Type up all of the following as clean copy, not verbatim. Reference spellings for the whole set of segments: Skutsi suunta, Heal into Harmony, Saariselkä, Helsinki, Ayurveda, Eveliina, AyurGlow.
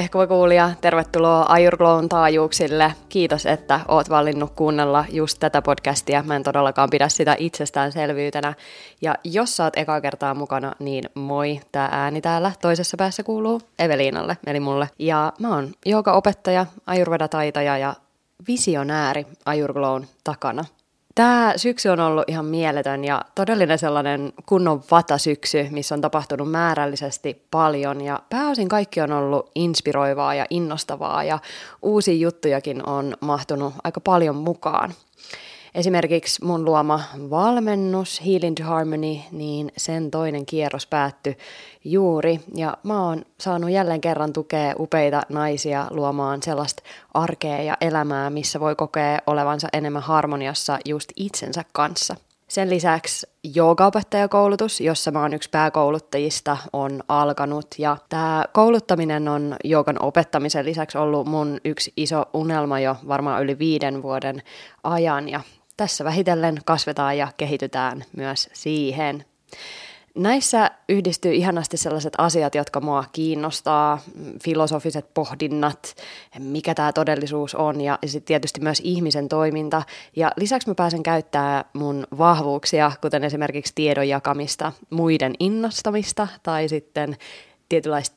hehkuvakuulija, tervetuloa AyurGlown taajuuksille. Kiitos, että oot valinnut kuunnella just tätä podcastia. Mä en todellakaan pidä sitä itsestäänselvyytenä. Ja jos sä oot ekaa kertaa mukana, niin moi. Tää ääni täällä toisessa päässä kuuluu Eveliinalle, eli mulle. Ja mä oon joogaopettaja, Ayurveda-taitaja ja visionääri AyurGlown takana. Tämä syksy on ollut ihan mieletön ja todellinen sellainen kunnon vatasyksy, missä on tapahtunut määrällisesti paljon ja pääosin kaikki on ollut inspiroivaa ja innostavaa ja uusia juttujakin on mahtunut aika paljon mukaan. Esimerkiksi mun luoma valmennus Heal into Harmony, niin sen toinen kierros päättyi juuri ja mä oon saanut jälleen kerran tukea upeita naisia luomaan sellaista arkea ja elämää, missä voi kokea olevansa enemmän harmoniassa just itsensä kanssa. Sen lisäksi joogaopettajakoulutus, jossa mä oon yksi pääkouluttajista, on alkanut ja tämä kouluttaminen on joogan opettamisen lisäksi ollut mun yksi iso unelma jo varmaan yli 5 vuoden ajan ja tässä vähitellen kasvetaan ja kehitytään myös siihen. Näissä yhdistyy ihanasti sellaiset asiat, jotka mua kiinnostaa, filosofiset pohdinnat, mikä tämä todellisuus on ja sitten tietysti myös ihmisen toiminta. Ja lisäksi mä pääsen käyttämään mun vahvuuksia, kuten esimerkiksi tiedon jakamista, muiden innostamista tai sitten tietynlaista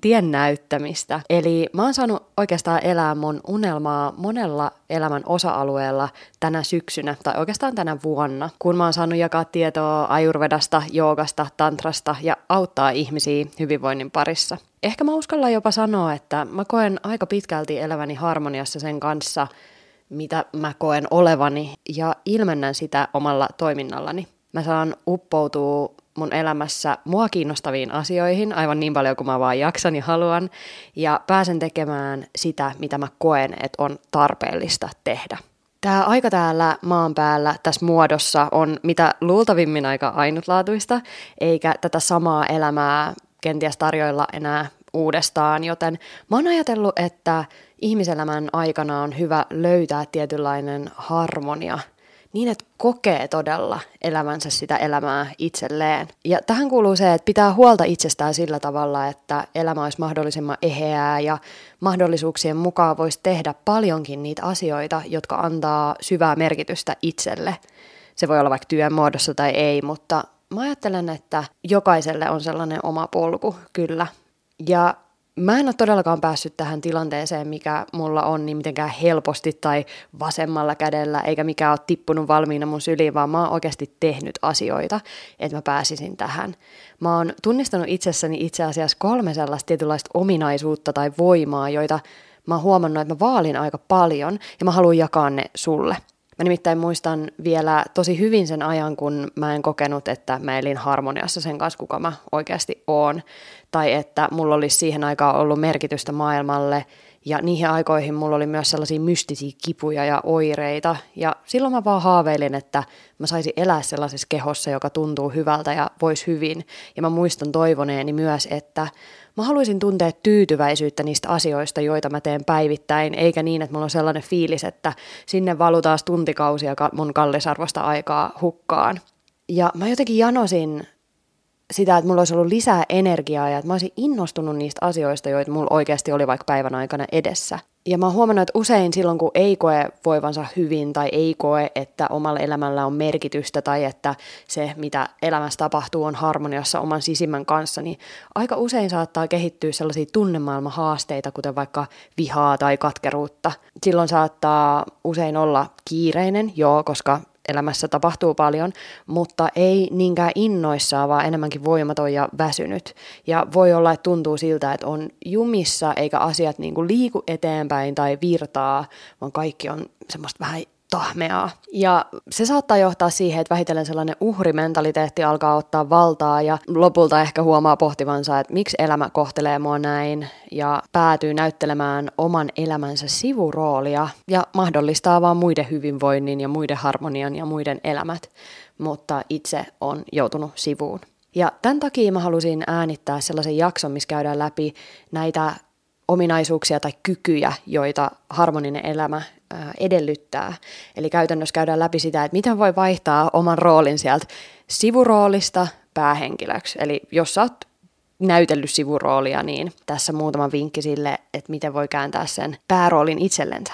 tien näyttämistä. Eli mä oon saanut oikeastaan elää mun unelmaa monella elämän osa-alueella tänä syksynä, tai oikeastaan tänä vuonna, kun mä oon saanut jakaa tietoa Ayurvedasta, joogasta, tantrasta ja auttaa ihmisiä hyvinvoinnin parissa. Ehkä mä uskallan jopa sanoa, että mä koen aika pitkälti eläväni harmoniassa sen kanssa, mitä mä koen olevani, ja ilmennän sitä omalla toiminnallani. Mä saan uppoutua mun elämässä mua kiinnostaviin asioihin aivan niin paljon kuin mä vaan jaksan ja haluan ja pääsen tekemään sitä, mitä mä koen, että on tarpeellista tehdä. Tämä aika täällä maan päällä tässä muodossa on mitä luultavimmin aika ainutlaatuista, eikä tätä samaa elämää kenties tarjoilla enää uudestaan, joten mä oon ajatellut, että ihmiselämän aikana on hyvä löytää tietynlainen harmonia, niin, että kokee todella elämänsä sitä elämää itselleen. Ja tähän kuuluu se, että pitää huolta itsestään sillä tavalla, että elämä olisi mahdollisimman eheää ja mahdollisuuksien mukaan voisi tehdä paljonkin niitä asioita, jotka antaa syvää merkitystä itselle. Se voi olla vaikka työn muodossa tai ei, mutta mä ajattelen, että jokaiselle on sellainen oma polku, kyllä. Ja mä en ole todellakaan päässyt tähän tilanteeseen, mikä mulla on niin mitenkään helposti tai vasemmalla kädellä, eikä mikä ole tippunut valmiina mun syliin, vaan mä oon oikeasti tehnyt asioita, että mä pääsisin tähän. Mä oon tunnistanut itsessäni itse asiassa 3 sellaista tietynlaista ominaisuutta tai voimaa, joita mä oon huomannut, että mä vaalin aika paljon ja mä haluan jakaa ne sulle. Mä nimittäin muistan vielä tosi hyvin sen ajan, kun mä en kokenut, että mä elin harmoniassa sen kanssa, kuka mä oikeasti oon. Tai että mulla olisi siihen aikaan ollut merkitystä maailmalle. Ja niihin aikoihin mulla oli myös sellaisia mystisiä kipuja ja oireita. Ja silloin mä vaan haaveilin, että mä saisin elää sellaisessa kehossa, joka tuntuu hyvältä ja voisi hyvin. Ja mä muistan toivoneeni myös, että mä haluaisin tuntea tyytyväisyyttä niistä asioista, joita mä teen päivittäin, eikä niin, että mulla on sellainen fiilis, että sinne valuu taas tuntikausia mun kallisarvosta aikaa hukkaan. Ja mä jotenkin janosin sitä, että mulla olisi ollut lisää energiaa ja että mä olisin innostunut niistä asioista, joita mulla oikeasti oli vaikka päivän aikana edessä. Ja mä oon huomannut, että usein silloin, kun ei koe voivansa hyvin tai ei koe, että omalla elämällä on merkitystä tai että se, mitä elämässä tapahtuu, on harmoniassa oman sisimmän kanssa, niin aika usein saattaa kehittyä sellaisia tunnemaailman haasteita, kuten vaikka vihaa tai katkeruutta. Silloin saattaa usein olla kiireinen, joo, koska elämässä tapahtuu paljon, mutta ei niinkään innoissaan, vaan enemmänkin voimaton ja väsynyt. Ja voi olla, että tuntuu siltä, että on jumissa eikä asiat niinku liiku eteenpäin tai virtaa, vaan kaikki on semmoista vähän tahmeaa. Ja se saattaa johtaa siihen, että vähitellen sellainen uhrimentaliteetti alkaa ottaa valtaa ja lopulta ehkä huomaa pohtivansa, että miksi elämä kohtelee mua näin ja päätyy näyttelemään oman elämänsä sivuroolia ja mahdollistaa vaan muiden hyvinvoinnin ja muiden harmonian ja muiden elämät, mutta itse on joutunut sivuun. Ja tämän takia mä halusin äänittää sellaisen jakson, missä käydään läpi näitä ominaisuuksia tai kykyjä, joita harmoninen elämä edellyttää. Eli käytännössä käydään läpi sitä, että miten voi vaihtaa oman roolin sieltä sivuroolista päähenkilöksi. Eli jos sä oot näytellyt sivuroolia, niin tässä muutama vinkki sille, että miten voi kääntää sen pääroolin itsellensä.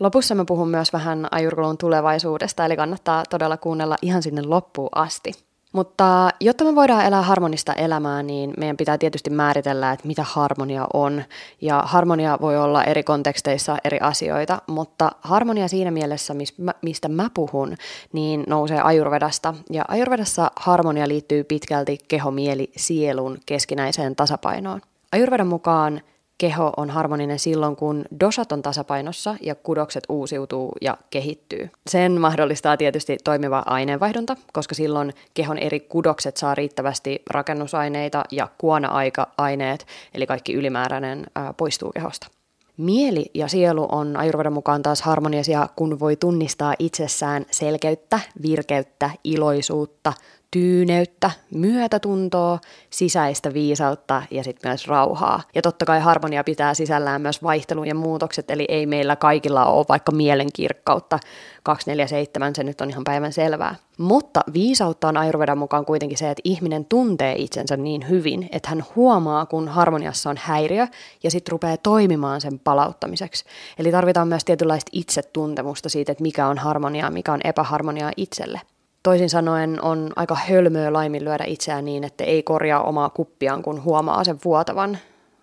Lopussa mä puhun myös vähän AyurGlown tulevaisuudesta, eli kannattaa todella kuunnella ihan sinne loppuun asti. Mutta jotta me voidaan elää harmonista elämää, niin meidän pitää tietysti määritellä, että mitä harmonia on. Ja harmonia voi olla eri konteksteissa eri asioita, mutta harmonia siinä mielessä, mistä mä puhun, niin nousee Ayurvedasta. Ja Ayurvedassa harmonia liittyy pitkälti keho, mieli, sielun keskinäiseen tasapainoon. Ayurvedan mukaan keho on harmoninen silloin, kun dosat on tasapainossa ja kudokset uusiutuu ja kehittyy. Sen mahdollistaa tietysti toimiva aineenvaihdunta, koska silloin kehon eri kudokset saa riittävästi rakennusaineita ja kuona-aineet, eli kaikki ylimääräinen poistuu kehosta. Mieli ja sielu on Ayurvedan mukaan taas harmonisia, kun voi tunnistaa itsessään selkeyttä, virkeyttä, iloisuutta, tyyneyttä, myötätuntoa, sisäistä viisautta ja sitten myös rauhaa. Ja totta kai harmonia pitää sisällään myös vaihtelujen muutokset, eli ei meillä kaikilla ole vaikka mielenkirkkautta 24/7, se nyt on ihan päivän selvää. Mutta viisautta on Ayurvedan mukaan kuitenkin se, että ihminen tuntee itsensä niin hyvin, että hän huomaa, kun harmoniassa on häiriö, ja sitten rupeaa toimimaan sen palauttamiseksi. Eli tarvitaan myös tietynlaista itsetuntemusta siitä, että mikä on harmoniaa, mikä on epäharmoniaa itselle. Toisin sanoen on aika hölmöä laiminlyödä itseään niin, että ei korjaa omaa kuppiaan, kun huomaa sen vuotavan.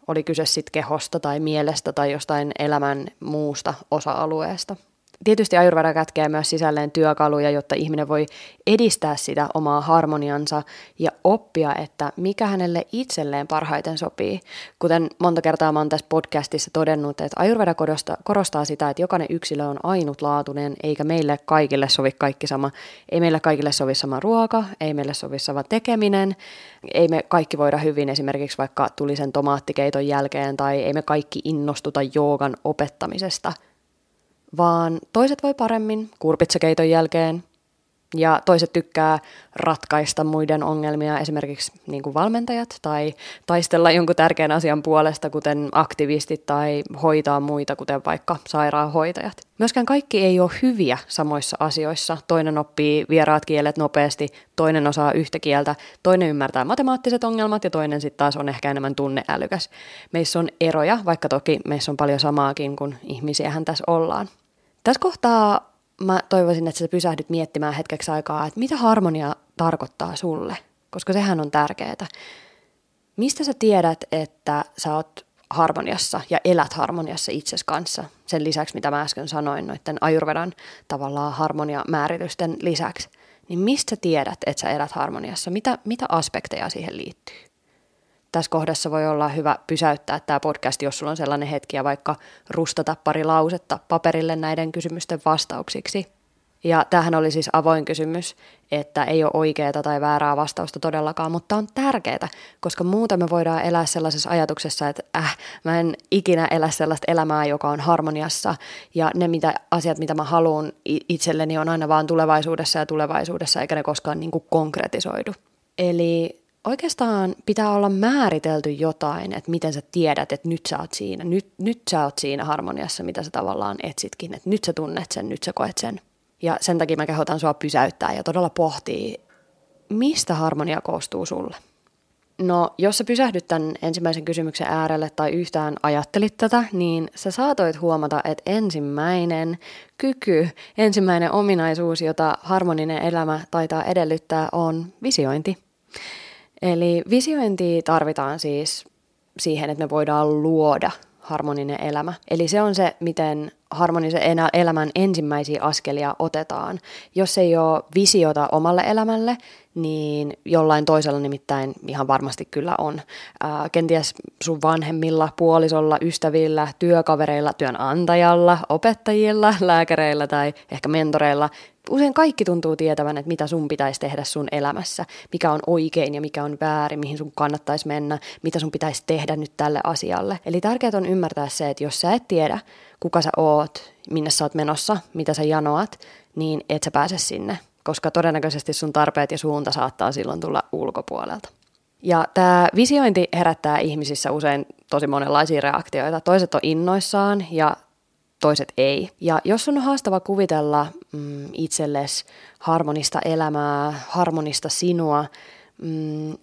Oli kyse sitten kehosta tai mielestä tai jostain elämän muusta osa-alueesta. Tietysti Ayurveda kätkee myös sisälleen työkaluja, jotta ihminen voi edistää sitä omaa harmoniansa ja oppia, että mikä hänelle itselleen parhaiten sopii. Kuten monta kertaa mä oon tässä podcastissa todennut, että Ayurveda korostaa sitä, että jokainen yksilö on ainutlaatuinen, eikä meille kaikille sovi kaikki sama. Ei meille kaikille sovi sama ruoka, ei meille sovi sama tekeminen, ei me kaikki voida hyvin esimerkiksi vaikka tulisen tomaattikeiton jälkeen, tai ei me kaikki innostuta joogan opettamisesta, vaan toiset voi paremmin kurpitsakeiton jälkeen ja toiset tykkää ratkaista muiden ongelmia, esimerkiksi niin kuin valmentajat, tai taistella jonkun tärkeän asian puolesta, kuten aktivistit, tai hoitaa muita, kuten vaikka sairaanhoitajat. Myöskään kaikki ei ole hyviä samoissa asioissa. Toinen oppii vieraat kielet nopeasti, toinen osaa yhtä kieltä, toinen ymmärtää matemaattiset ongelmat ja toinen sitten taas on ehkä enemmän tunneälykäs. Meissä on eroja, vaikka toki meissä on paljon samaakin, kun ihmisiähän tässä ollaan. Tässä kohtaa mä toivoisin, että sä pysähdyt miettimään hetkeksi aikaa, että mitä harmonia tarkoittaa sulle, koska sehän on tärkeää. Mistä sä tiedät, että sä oot harmoniassa ja elät harmoniassa itses kanssa, sen lisäksi mitä mä äsken sanoin noiden Ayurvedan tavallaan harmoniamääritysten lisäksi, niin mistä sä tiedät, että sä elät harmoniassa, mitä aspekteja siihen liittyy? Tässä kohdassa voi olla hyvä pysäyttää tämä podcast, jos sulla on sellainen hetki, ja vaikka rustata pari lausetta paperille näiden kysymysten vastauksiksi. Ja tämähän oli siis avoin kysymys, että ei ole oikeaa tai väärää vastausta todellakaan, mutta on tärkeää, koska muuta me voidaan elää sellaisessa ajatuksessa, että mä en ikinä elä sellaista elämää, joka on harmoniassa, ja ne asiat, mitä mä haluan itselleni, on aina vaan tulevaisuudessa, eikä ne koskaan niin kuin konkretisoidu. Eli oikeastaan pitää olla määritelty jotain, että miten sä tiedät, että nyt sä oot siinä harmoniassa, mitä sä tavallaan etsitkin, että nyt sä tunnet sen, nyt sä koet sen. Ja sen takia mä kehotan sua pysäyttää ja todella pohtii, mistä harmonia koostuu sulle. No, jos sä pysähdyt tämän ensimmäisen kysymyksen äärelle tai yhtään ajattelit tätä, niin sä saatoit huomata, että ensimmäinen kyky, ensimmäinen ominaisuus, jota harmoninen elämä taitaa edellyttää, on visiointi. Eli visiointia tarvitaan siis siihen, että me voidaan luoda harmoninen elämä. Eli se on se, miten harmonisen elämän ensimmäisiä askelia otetaan. Jos ei ole visiota omalle elämälle, niin jollain toisella nimittäin ihan varmasti kyllä on. Kenties sun vanhemmilla, puolisolla, ystävillä, työkavereilla, työnantajalla, opettajilla, lääkäreillä tai ehkä mentoreilla. Usein kaikki tuntuu tietävän, että mitä sun pitäisi tehdä sun elämässä, mikä on oikein ja mikä on väärin, mihin sun kannattaisi mennä, mitä sun pitäisi tehdä nyt tälle asialle. Eli tärkeää on ymmärtää se, että jos sä et tiedä, kuka sä oot, minne sä oot menossa, mitä sä janoat, niin et sä pääse sinne, koska todennäköisesti sun tarpeet ja suunta saattaa silloin tulla ulkopuolelta. Ja tämä visiointi herättää ihmisissä usein tosi monenlaisia reaktioita. Toiset on innoissaan ja toiset ei. Ja jos on haastava kuvitella itsellesi harmonista elämää, harmonista sinua,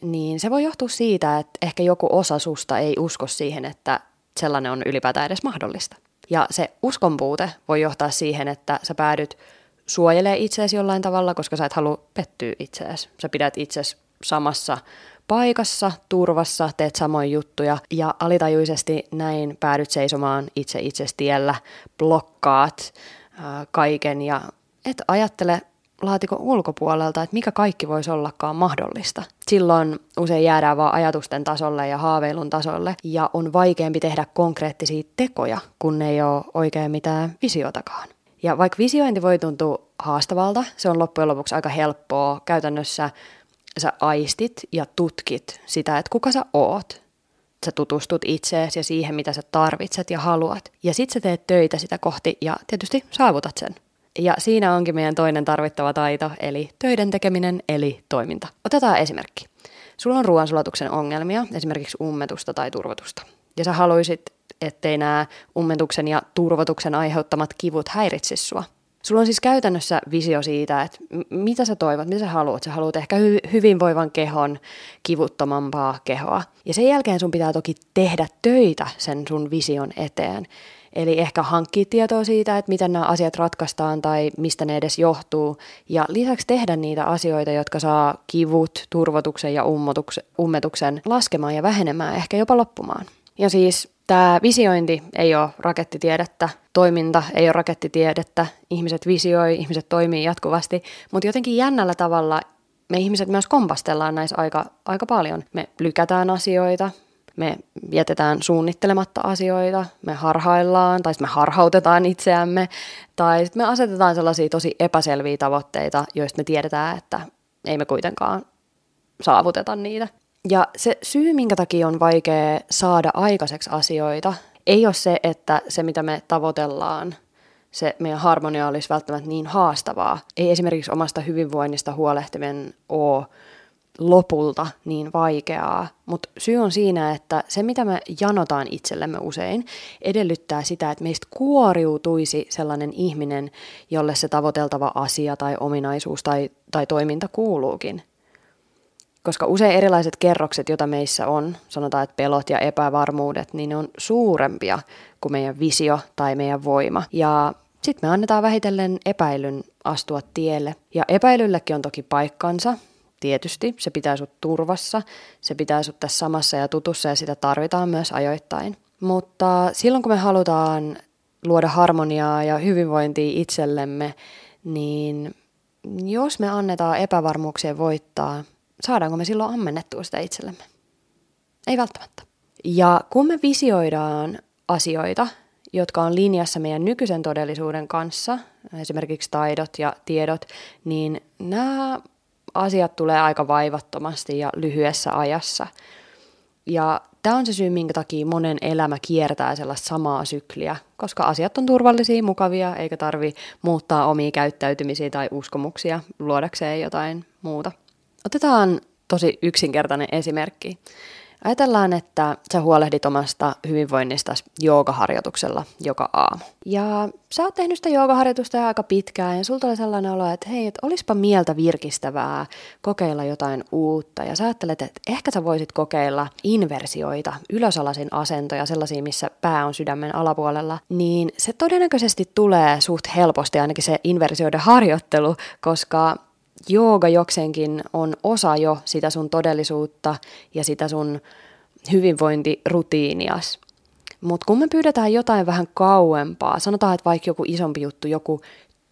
niin se voi johtua siitä, että ehkä joku osa susta ei usko siihen, että sellainen on ylipäätään edes mahdollista. Ja se uskonpuute voi johtaa siihen, että sä päädyt suojelemaan itseäsi jollain tavalla, koska sä et halua pettyä itseäsi. Sä pidät itsesi samassa paikassa, turvassa, teet samoja juttuja ja alitajuisesti näin päädyt seisomaan itse itsestiellä, blokkaat kaiken ja et ajattele laatikon ulkopuolelta, että mikä kaikki voisi ollakaan mahdollista. Silloin usein jäädään vaan ajatusten tasolle ja haaveilun tasolle ja on vaikeampi tehdä konkreettisia tekoja, kun ei ole oikein mitään visiotakaan. Ja vaikka visiointi voi tuntua haastavalta, se on loppujen lopuksi aika helppoa. Käytännössä sä aistit ja tutkit sitä, että kuka sä oot. Sä tutustut itseesi ja siihen, mitä sä tarvitset ja haluat. Ja sit sä teet töitä sitä kohti ja tietysti saavutat sen. Ja siinä onkin meidän toinen tarvittava taito, eli töiden tekeminen, eli toiminta. Otetaan esimerkki. Sulla on ruoansulatuksen ongelmia, esimerkiksi ummetusta tai turvotusta. Ja sä haluisit, ettei nämä ummetuksen ja turvotuksen aiheuttamat kivut häiritsisi sua. Sulla on siis käytännössä visio siitä, että mitä sä toivot, mitä sä haluat. Sä haluat ehkä hyvinvoivan kehon, kivuttomampaa kehoa. Ja sen jälkeen sun pitää toki tehdä töitä sen sun vision eteen. Eli ehkä hankkia tietoa siitä, että miten nämä asiat ratkaistaan tai mistä ne edes johtuu. Ja lisäksi tehdä niitä asioita, jotka saa kivut, turvotuksen ja ummetuksen laskemaan ja vähenemään, ehkä jopa loppumaan. Ja siis tämä visiointi ei ole rakettitiedettä, toiminta ei ole rakettitiedettä, ihmiset visioi, ihmiset toimii jatkuvasti, mutta jotenkin jännällä tavalla me ihmiset myös kompastellaan näissä aika paljon. Me lykätään asioita. Me jätetään suunnittelematta asioita, me harhaillaan tai me harhautetaan itseämme tai me asetetaan sellaisia tosi epäselviä tavoitteita, joista me tiedetään, että ei me kuitenkaan saavuteta niitä. Ja se syy, minkä takia on vaikea saada aikaiseksi asioita, ei ole se, että se mitä me tavoitellaan, se meidän harmonia olisi välttämättä niin haastavaa. Ei esimerkiksi omasta hyvinvoinnista huolehtiminen ole lopulta niin vaikeaa, mutta syy on siinä, että se mitä me janotaan itsellemme usein edellyttää sitä, että meistä kuoriutuisi sellainen ihminen, jolle se tavoiteltava asia tai ominaisuus tai toiminta kuuluukin. Koska usein erilaiset kerrokset, joita meissä on, sanotaan, että pelot ja epävarmuudet, niin ne on suurempia kuin meidän visio tai meidän voima. Ja sitten me annetaan vähitellen epäilyn astua tielle. Ja epäilyllekin on toki paikkansa. Tietysti se pitää sut turvassa, se pitää sut tässä samassa ja tutussa ja sitä tarvitaan myös ajoittain. Mutta silloin kun me halutaan luoda harmoniaa ja hyvinvointia itsellemme, niin jos me annetaan epävarmuuksien voittaa, saadaanko me silloin ammennettua sitä itsellemme? Ei välttämättä. Ja kun me visioidaan asioita, jotka on linjassa meidän nykyisen todellisuuden kanssa, esimerkiksi taidot ja tiedot, niin nämä asiat tulee aika vaivattomasti ja lyhyessä ajassa. Ja tämä on se syy, minkä takia monen elämä kiertää sellaista samaa sykliä, koska asiat on turvallisia, mukavia, eikä tarvi muuttaa omia käyttäytymisiä tai uskomuksia luodakseen jotain muuta. Otetaan tosi yksinkertainen esimerkki. Ajatellaan, että sä huolehdit omasta hyvinvoinnistasi joogaharjoituksella joka aamu. Ja sä oot tehnyt sitä joogaharjoitusta aika pitkään ja sulla tulee sellainen olo, että hei, olispa mieltä virkistävää kokeilla jotain uutta. Ja sä ajattelet, että ehkä sä voisit kokeilla inversioita, ylösalasin asentoja, sellaisia, missä pää on sydämen alapuolella. Niin se todennäköisesti tulee suht helposti, ainakin se inversioiden harjoittelu, koska jooga jokseenkin on osa jo sitä sun todellisuutta ja sitä sun hyvinvointirutiinias. Mutta kun me pyydetään jotain vähän kauempaa, sanotaan, että vaikka joku isompi juttu, joku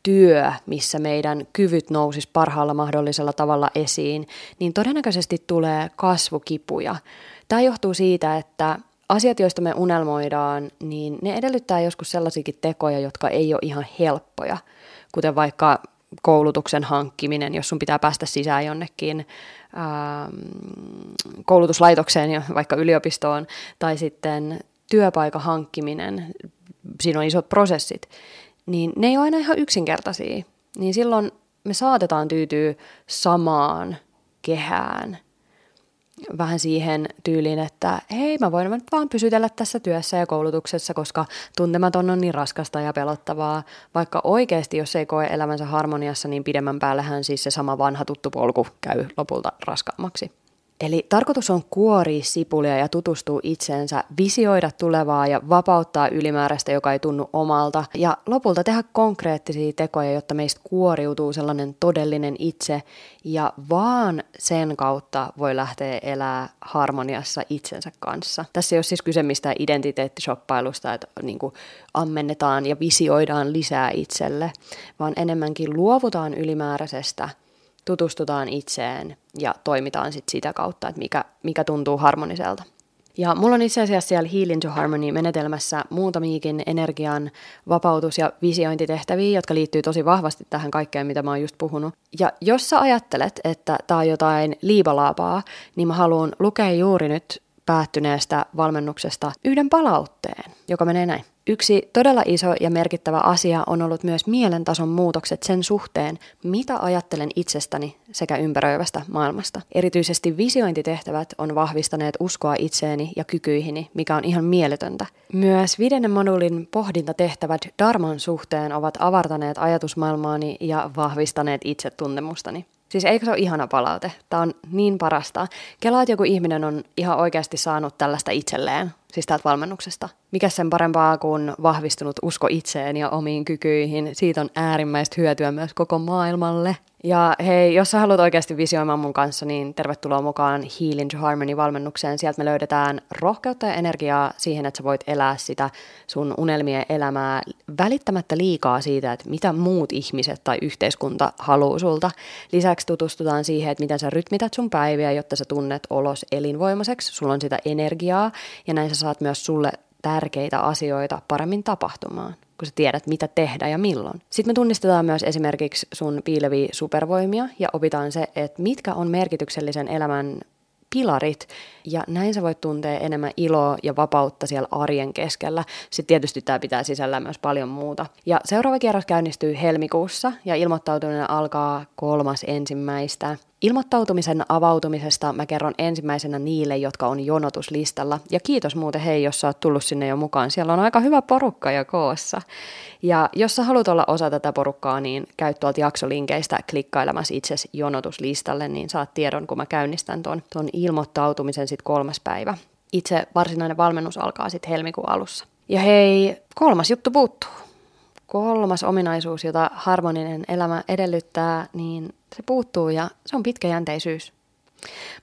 työ, missä meidän kyvyt nousis parhaalla mahdollisella tavalla esiin, niin todennäköisesti tulee kasvukipuja. Tämä johtuu siitä, että asiat, joista me unelmoidaan, niin ne edellyttää joskus sellaisiakin tekoja, jotka ei ole ihan helppoja, kuten vaikka koulutuksen hankkiminen, jos sun pitää päästä sisään jonnekin koulutuslaitokseen, vaikka yliopistoon, tai sitten työpaikan hankkiminen, siinä on isot prosessit, niin ne ei ole aina ihan yksinkertaisia. Niin silloin me saatetaan tyytyä samaan kehään vähän siihen tyyliin, että hei, mä voin nyt vaan pysytellä tässä työssä ja koulutuksessa, koska tuntematon on niin raskasta ja pelottavaa, vaikka oikeasti, jos ei koe elämänsä harmoniassa, niin pidemmän päällähän siis se sama vanha tuttu polku käy lopulta raskaammaksi. Eli tarkoitus on kuoria sipulia ja tutustua itseensä, visioida tulevaa ja vapauttaa ylimääräistä, joka ei tunnu omalta, ja lopulta tehdä konkreettisia tekoja, jotta meistä kuoriutuu sellainen todellinen itse, ja vaan sen kautta voi lähteä elää harmoniassa itsensä kanssa. Tässä ei ole siis kyse mistään identiteettishoppailusta, että niin kuin ammennetaan ja visioidaan lisää itselle, vaan enemmänkin luovutaan ylimääräisestä, tutustutaan itseen ja toimitaan sit sitä kautta, että mikä tuntuu harmoniselta. Ja mulla on itse asiassa siellä Heal into Harmony-menetelmässä muutamiakin energian vapautus- ja visiointitehtäviä, jotka liittyy tosi vahvasti tähän kaikkeen, mitä mä oon just puhunut. Ja jos sä ajattelet, että tää on jotain liipalaapaa, niin mä haluan lukea juuri nyt päättyneestä valmennuksesta yhden palautteen, joka menee näin. Yksi todella iso ja merkittävä asia on ollut myös mielentason muutokset sen suhteen, mitä ajattelen itsestäni sekä ympäröivästä maailmasta. Erityisesti visiointitehtävät on vahvistaneet uskoa itseeni ja kykyihini, mikä on ihan mieletöntä. Myös 5. moduulin pohdintatehtävät Dharman suhteen ovat avartaneet ajatusmaailmaani ja vahvistaneet itsetuntemustani. Siis eikö se ole ihana palaute? Tämä on niin parasta. Kelaat, joku ihminen on ihan oikeasti saanut tällaista itselleen, siis täältä valmennuksesta. Mikäs sen parempaa kuin vahvistunut usko itseen ja omiin kykyihin. Siitä on äärimmäistä hyötyä myös koko maailmalle. Ja hei, jos sä haluat oikeasti visioimaan mun kanssa, niin tervetuloa mukaan Heal into Harmony-valmennukseen. Sieltä me löydetään rohkeutta ja energiaa siihen, että sä voit elää sitä sun unelmien elämää välittämättä liikaa siitä, että mitä muut ihmiset tai yhteiskunta haluaa sulta. Lisäksi tutustutaan siihen, että miten sä rytmität sun päiviä, jotta sä tunnet olos elinvoimaiseksi. Sulla on sitä energiaa ja näin sä saat myös sulle tärkeitä asioita paremmin tapahtumaan, kun sä tiedät, mitä tehdä ja milloin. Sitten me tunnistetaan myös esimerkiksi sun piileviä supervoimia ja opitaan se, että mitkä on merkityksellisen elämän pilarit, ja näin sä voit tuntea enemmän iloa ja vapautta siellä arjen keskellä. Sitten tietysti tämä pitää sisällä myös paljon muuta. Ja seuraava kierros käynnistyy helmikuussa, ja ilmoittautuminen alkaa 3.1. Ilmoittautumisen avautumisesta mä kerron ensimmäisenä niille, jotka on jonotuslistalla. Ja kiitos muuten hei, jos sä oot tullut sinne jo mukaan. Siellä on aika hyvä porukka jo koossa. Ja jos sä haluat olla osa tätä porukkaa, niin käy tuolta jaksolinkeistä klikkailemassa itsesi jonotuslistalle, niin saat tiedon, kun mä käynnistän ton ilmoittautumisen sit 3. päivä. Itse varsinainen valmennus alkaa sit helmikuun alussa. Ja hei, 3. juttu puuttuu. 3. ominaisuus, jota harmoninen elämä edellyttää, niin se puuttuu ja se on pitkäjänteisyys.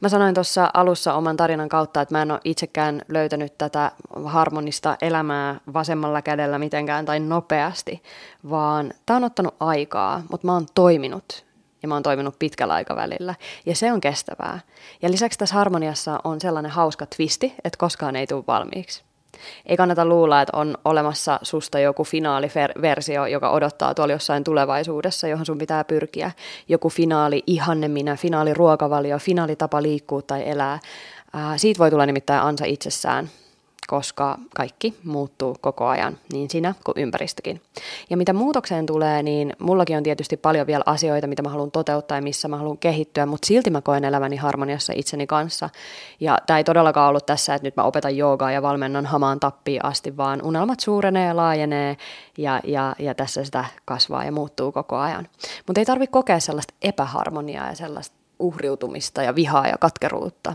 Mä sanoin tuossa alussa oman tarinan kautta, että mä en ole itsekään löytänyt tätä harmonista elämää vasemmalla kädellä mitenkään tai nopeasti, vaan tää on ottanut aikaa, mutta mä oon toiminut. Ja mä oon toiminut pitkällä aikavälillä, ja se on kestävää. Ja lisäksi tässä harmoniassa on sellainen hauska twisti, että koskaan ei tule valmiiksi. Ei kannata luulla, että on olemassa susta joku finaaliversio, joka odottaa tuolla jossain tulevaisuudessa, johon sun pitää pyrkiä. Joku finaali ihanne minä, finaali ruokavalio, finaalitapa liikkua tai elää. Siitä voi tulla nimittäin ansa itsessään, koska kaikki muuttuu koko ajan, niin sinä kuin ympäristökin. Ja mitä muutokseen tulee, niin mullakin on tietysti paljon vielä asioita, mitä mä haluan toteuttaa ja missä mä haluan kehittyä, mutta silti mä koen elämäni harmoniassa itseni kanssa. Ja tää ei todellakaan ollut tässä, että nyt mä opetan joogaa ja valmennan hamaan tappiin asti, vaan unelmat suurenee ja laajenee ja tässä sitä kasvaa ja muuttuu koko ajan. Mutta ei tarvitse kokea sellaista epäharmoniaa ja sellaista uhriutumista ja vihaa ja katkeruutta.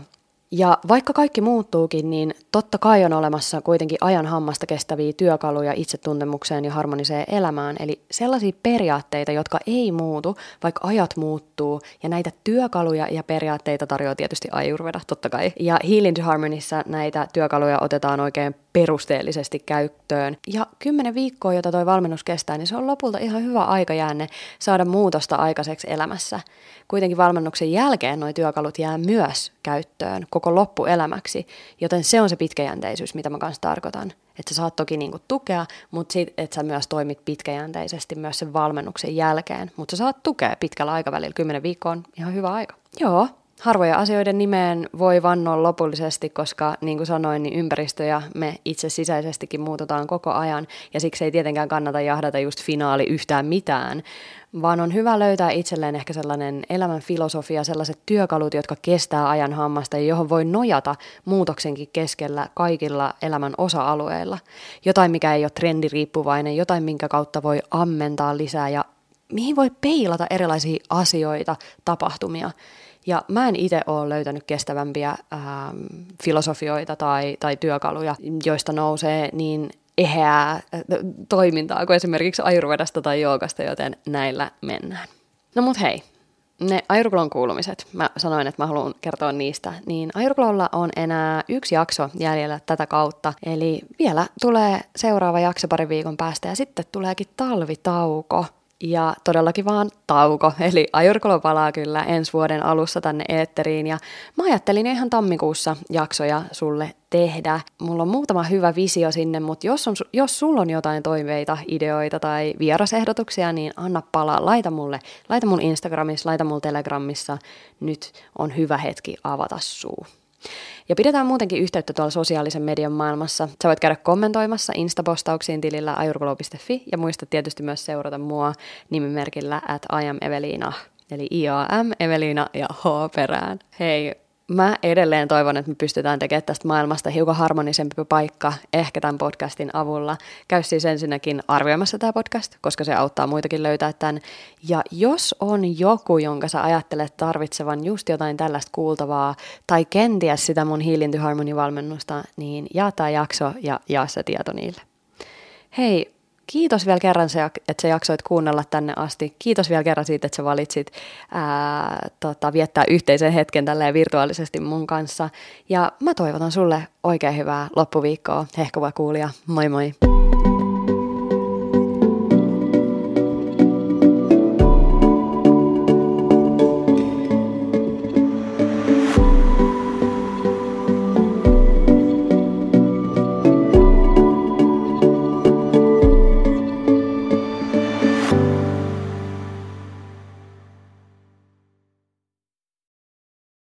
Ja vaikka kaikki muuttuukin, niin totta kai on olemassa kuitenkin ajan hammasta kestäviä työkaluja itsetuntemukseen ja harmoniseen elämään. Eli sellaisia periaatteita, jotka ei muutu, vaikka ajat muuttuu. Ja näitä työkaluja ja periaatteita tarjoaa tietysti Ayurveda, totta kai. Ja Heal into Harmonyssä näitä työkaluja otetaan oikein perusteellisesti käyttöön. Ja 10 viikkoa, jota toi valmennus kestää, niin se on lopulta ihan hyvä aikajäänne saada muutosta aikaiseksi elämässä. Kuitenkin valmennuksen jälkeen noi työkalut jää myös käyttöön koko loppuelämäksi, joten se on se pitkäjänteisyys, mitä mä kanssa tarkoitan. Että sä saat toki niinku tukea, mutta sit, että sä myös toimit pitkäjänteisesti myös sen valmennuksen jälkeen. Mutta sä saat tukea pitkällä aikavälillä, 10 viikkoa on ihan hyvä aika. Joo. harvoja asioiden nimeen voi vannoa lopullisesti, koska niin kuin sanoin, niin ympäristöjä me itse sisäisestikin muututaan koko ajan ja siksi ei tietenkään kannata jahdata just finaali yhtään mitään, vaan on hyvä löytää itselleen ehkä sellainen elämän filosofia, sellaiset työkalut, jotka kestää ajan hammasta ja johon voi nojata muutoksenkin keskellä kaikilla elämän osa-alueilla. Jotain, mikä ei ole trendiriippuvainen, jotain, minkä kautta voi ammentaa lisää ja mihin voi peilata erilaisia asioita, tapahtumia. Ja mä en itse ole löytänyt kestävämpiä filosofioita tai työkaluja, joista nousee niin eheää toimintaa kuin esimerkiksi Ayurvedasta tai joogasta, joten näillä mennään. No mut hei, ne AyurGlown kuulumiset, mä sanoin, että mä haluan kertoa niistä, niin AyurGlowlla on enää 1 jakso jäljellä tätä kautta, eli vielä tulee seuraava jakso parin viikon päästä ja sitten tuleekin talvitauko. Ja todellakin vaan tauko, eli AyurGlow palaa kyllä ensi vuoden alussa tänne eetteriin ja mä ajattelin ihan tammikuussa jaksoja sulle tehdä. Mulla on muutama hyvä visio sinne, mutta jos sulla on jotain toiveita, ideoita tai vierasehdotuksia, niin anna palaa, laita mun Instagramissa, laita mun Telegramissa, nyt on hyvä hetki avata suu. Ja pidetään muutenkin yhteyttä tuolla sosiaalisen median maailmassa. Sä voit käydä kommentoimassa instapostauksiin tilillä ayurglow.fi ja muista tietysti myös seurata mua nimimerkillä @IamEveliina, eli IAM Eveliina ja H perään. Hei, mä edelleen toivon, että me pystytään tekemään tästä maailmasta hiukan harmonisempi paikka ehkä tämän podcastin avulla. Käy siis ensinnäkin arvioimassa tämä podcast, koska se auttaa muitakin löytää tämän. Ja jos on joku, jonka sä ajattelet tarvitsevan just jotain tällaista kuultavaa tai kenties sitä mun Heal into Harmony-valmennusta, niin jaa tämä jakso ja jaa se tieto niille. Hei, kiitos vielä kerran, että sä jaksoit kuunnella tänne asti. Kiitos vielä kerran siitä, että sä valitsit viettää yhteisen hetken tälleen virtuaalisesti mun kanssa. Ja mä toivotan sulle oikein hyvää loppuviikkoa. Hehkuva kuulija. Moi moi!